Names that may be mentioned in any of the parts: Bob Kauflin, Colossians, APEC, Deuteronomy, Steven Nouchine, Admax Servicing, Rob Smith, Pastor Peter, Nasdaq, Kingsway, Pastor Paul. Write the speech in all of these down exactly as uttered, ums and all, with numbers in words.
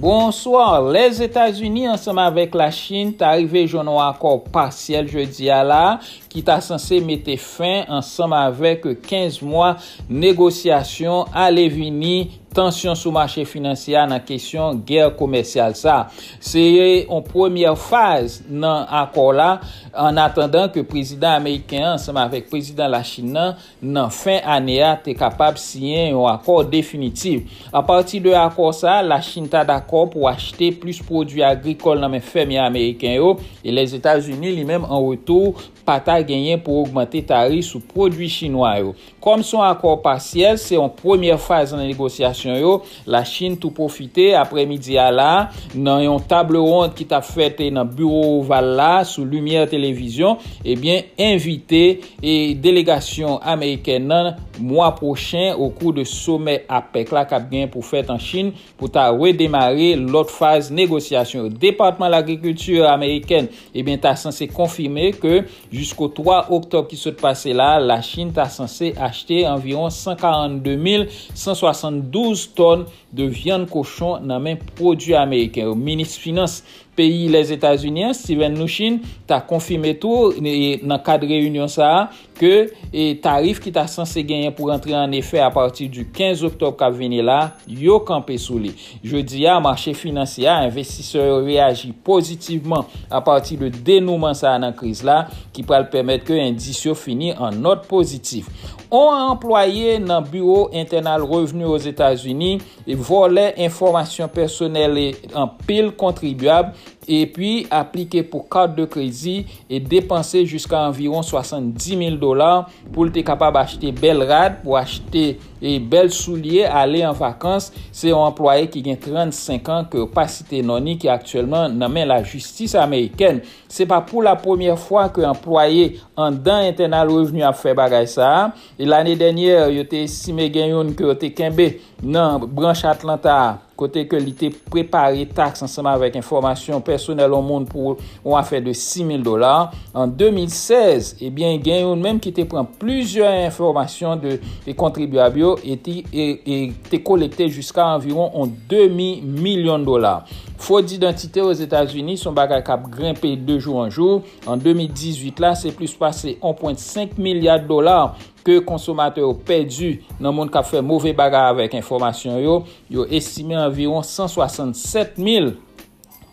Bonsoir, les États-Unis ensemble avec la Chine t'a arrivé joindre un accord partiel jeudi à la qui t'a censé mettre fin ensemble avec quinze mois négociation à l'évini tension sur marché financier dans question guerre commerciale ça. C'est en première phase dans accord là en attendant que président américain ensemble avec président la Chine dans fin année t'es capable signer un accord définitif. À partir de accord ça, la Chine t'a d'accord pour acheter plus produits agricoles dans les fermiers américains et les États-Unis lui-même en retour pas ta gagner pour augmenter tarif sur produits chinois yo. Comme son accord partiel, c'est en première phase dans négociation Yo, la Chine tout profité après-midi à la dans une table ronde qui t'a faite dans bureau Oval là sous lumière télévision et eh bien invité et délégation américaine mois prochain au cours de sommet APEC là qu'a bien pour faire en Chine pour t'a redémarrer l'autre phase négociation. Le département de l'agriculture américaine et eh bien t'a censé confirmer que jusqu'au trois octobre qui se passé là la Chine t'a censé acheter environ cent quarante-deux mille cent soixante-douze tonnes de viande cochon dans même produit américain. Le ministre finance pays les États-Unis, Steven Nouchine, t'a confirmé tout dans cadre réunion ça que et tarif qui t'a censé gagner pour entrer en effet à partir du quinze octobre qu'a venir là, yo campé sous lui. Jeudi à marché financier, investisseurs réagit positivement à partir de dénouement ça dans crise là qui va permettre que indice fini en note positive. On a employé dans bureau internal revenu aux États-Unis et volet information personnelle en pile contribuable et puis appliqué pour carte de crédit et dépensé jusqu'à environ soixante-dix mille dollars pour être capable d'acheter belle rade, pour acheter et belle soulier, aller en vacances. C'est un employé qui a trente-cinq ans que pas cité noni qui est actuellement dans la justice américaine. C'est pas pour la première fois que employé en dans internal revenu a fait bagay ça. Et l'année dernière, il était estimé gagnon que était kembe dans branche Atlanta côté que l'ité préparé taxe ensemble avec information personnelle au monde pour on a fait de six mille dollars en deux mille seize et bien gagne même qui te prend plusieurs informations de des contribuables et et te collecté jusqu'à environ un demi million de dollars. Fraude d'identité aux États-Unis son bagage cap grimpé de jour en jour. En deux mille dix-huit là c'est plus passé un virgule cinq milliard de dollars que consommateurs perdus dans monde qui fait mauvais bagage avec information yo yo estimé environ cent soixante-sept mille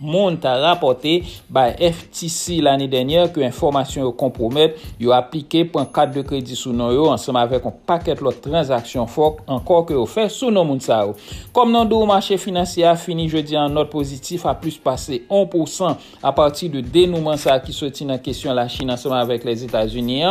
monde a rapporté par F T C l'année dernière que information compromettent yo appliqué pour un carte de crédit sous non yo ensemble avec un paquet l'autre transaction fort encore que yo fait sous non monde ça. Comme non do marché financier a fini jeudi en note positif à plus passer un pour cent à partir de dénouement ça qui sorti dans question la Chine ensemble avec les États-Unis.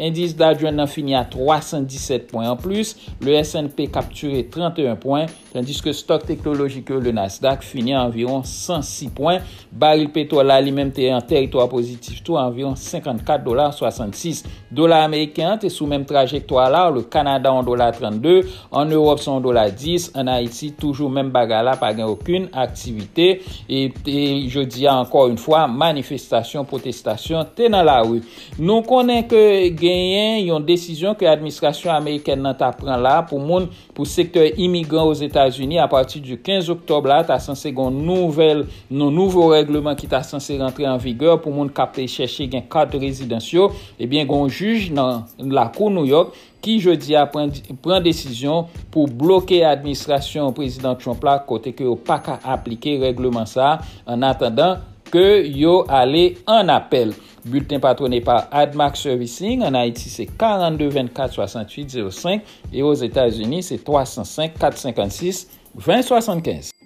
Indice Dow Jones fini à trois cent dix-sept points en plus, le S N P capturé trente et un points tandis que stock technologique le Nasdaq finit à environ cent six points. Baril pétrole là lui-même était en territoire positif tout environ cinquante-quatre virgule soixante-six dollars. Dollar américain t'es sous même trajectoire là, le Canada en dollar trente-deux, en Europe son dollar dix, en Haïti toujours même bagala pas gain aucune activité et, et jeudi encore une fois manifestation protestation t'es dans la rue. Nous connaît que gagnent une décision que l'administration américaine n'a t'a prend là pour monde pour secteur immigrant aux États-Unis à partir du quinze octobre là t'as censé gon nouvelle nos nouveaux règlements qui t'a censé rentrer en vigueur pour monde capter chercher gain carte résidentielle et bien gon juge dans la cour New York qui jeudi a prend décision pour bloquer administration président Trump là côté que pas qu'à appliquer règlement ça en attendant que yo aller en appel. Bulletin patronné par Admax Servicing. En Haïti, c'est quarante-deux vingt-quatre soixante-huit zéro cinq et aux États-Unis, c'est trois cent cinq quatre cent cinquante-six vingt soixante-quinze.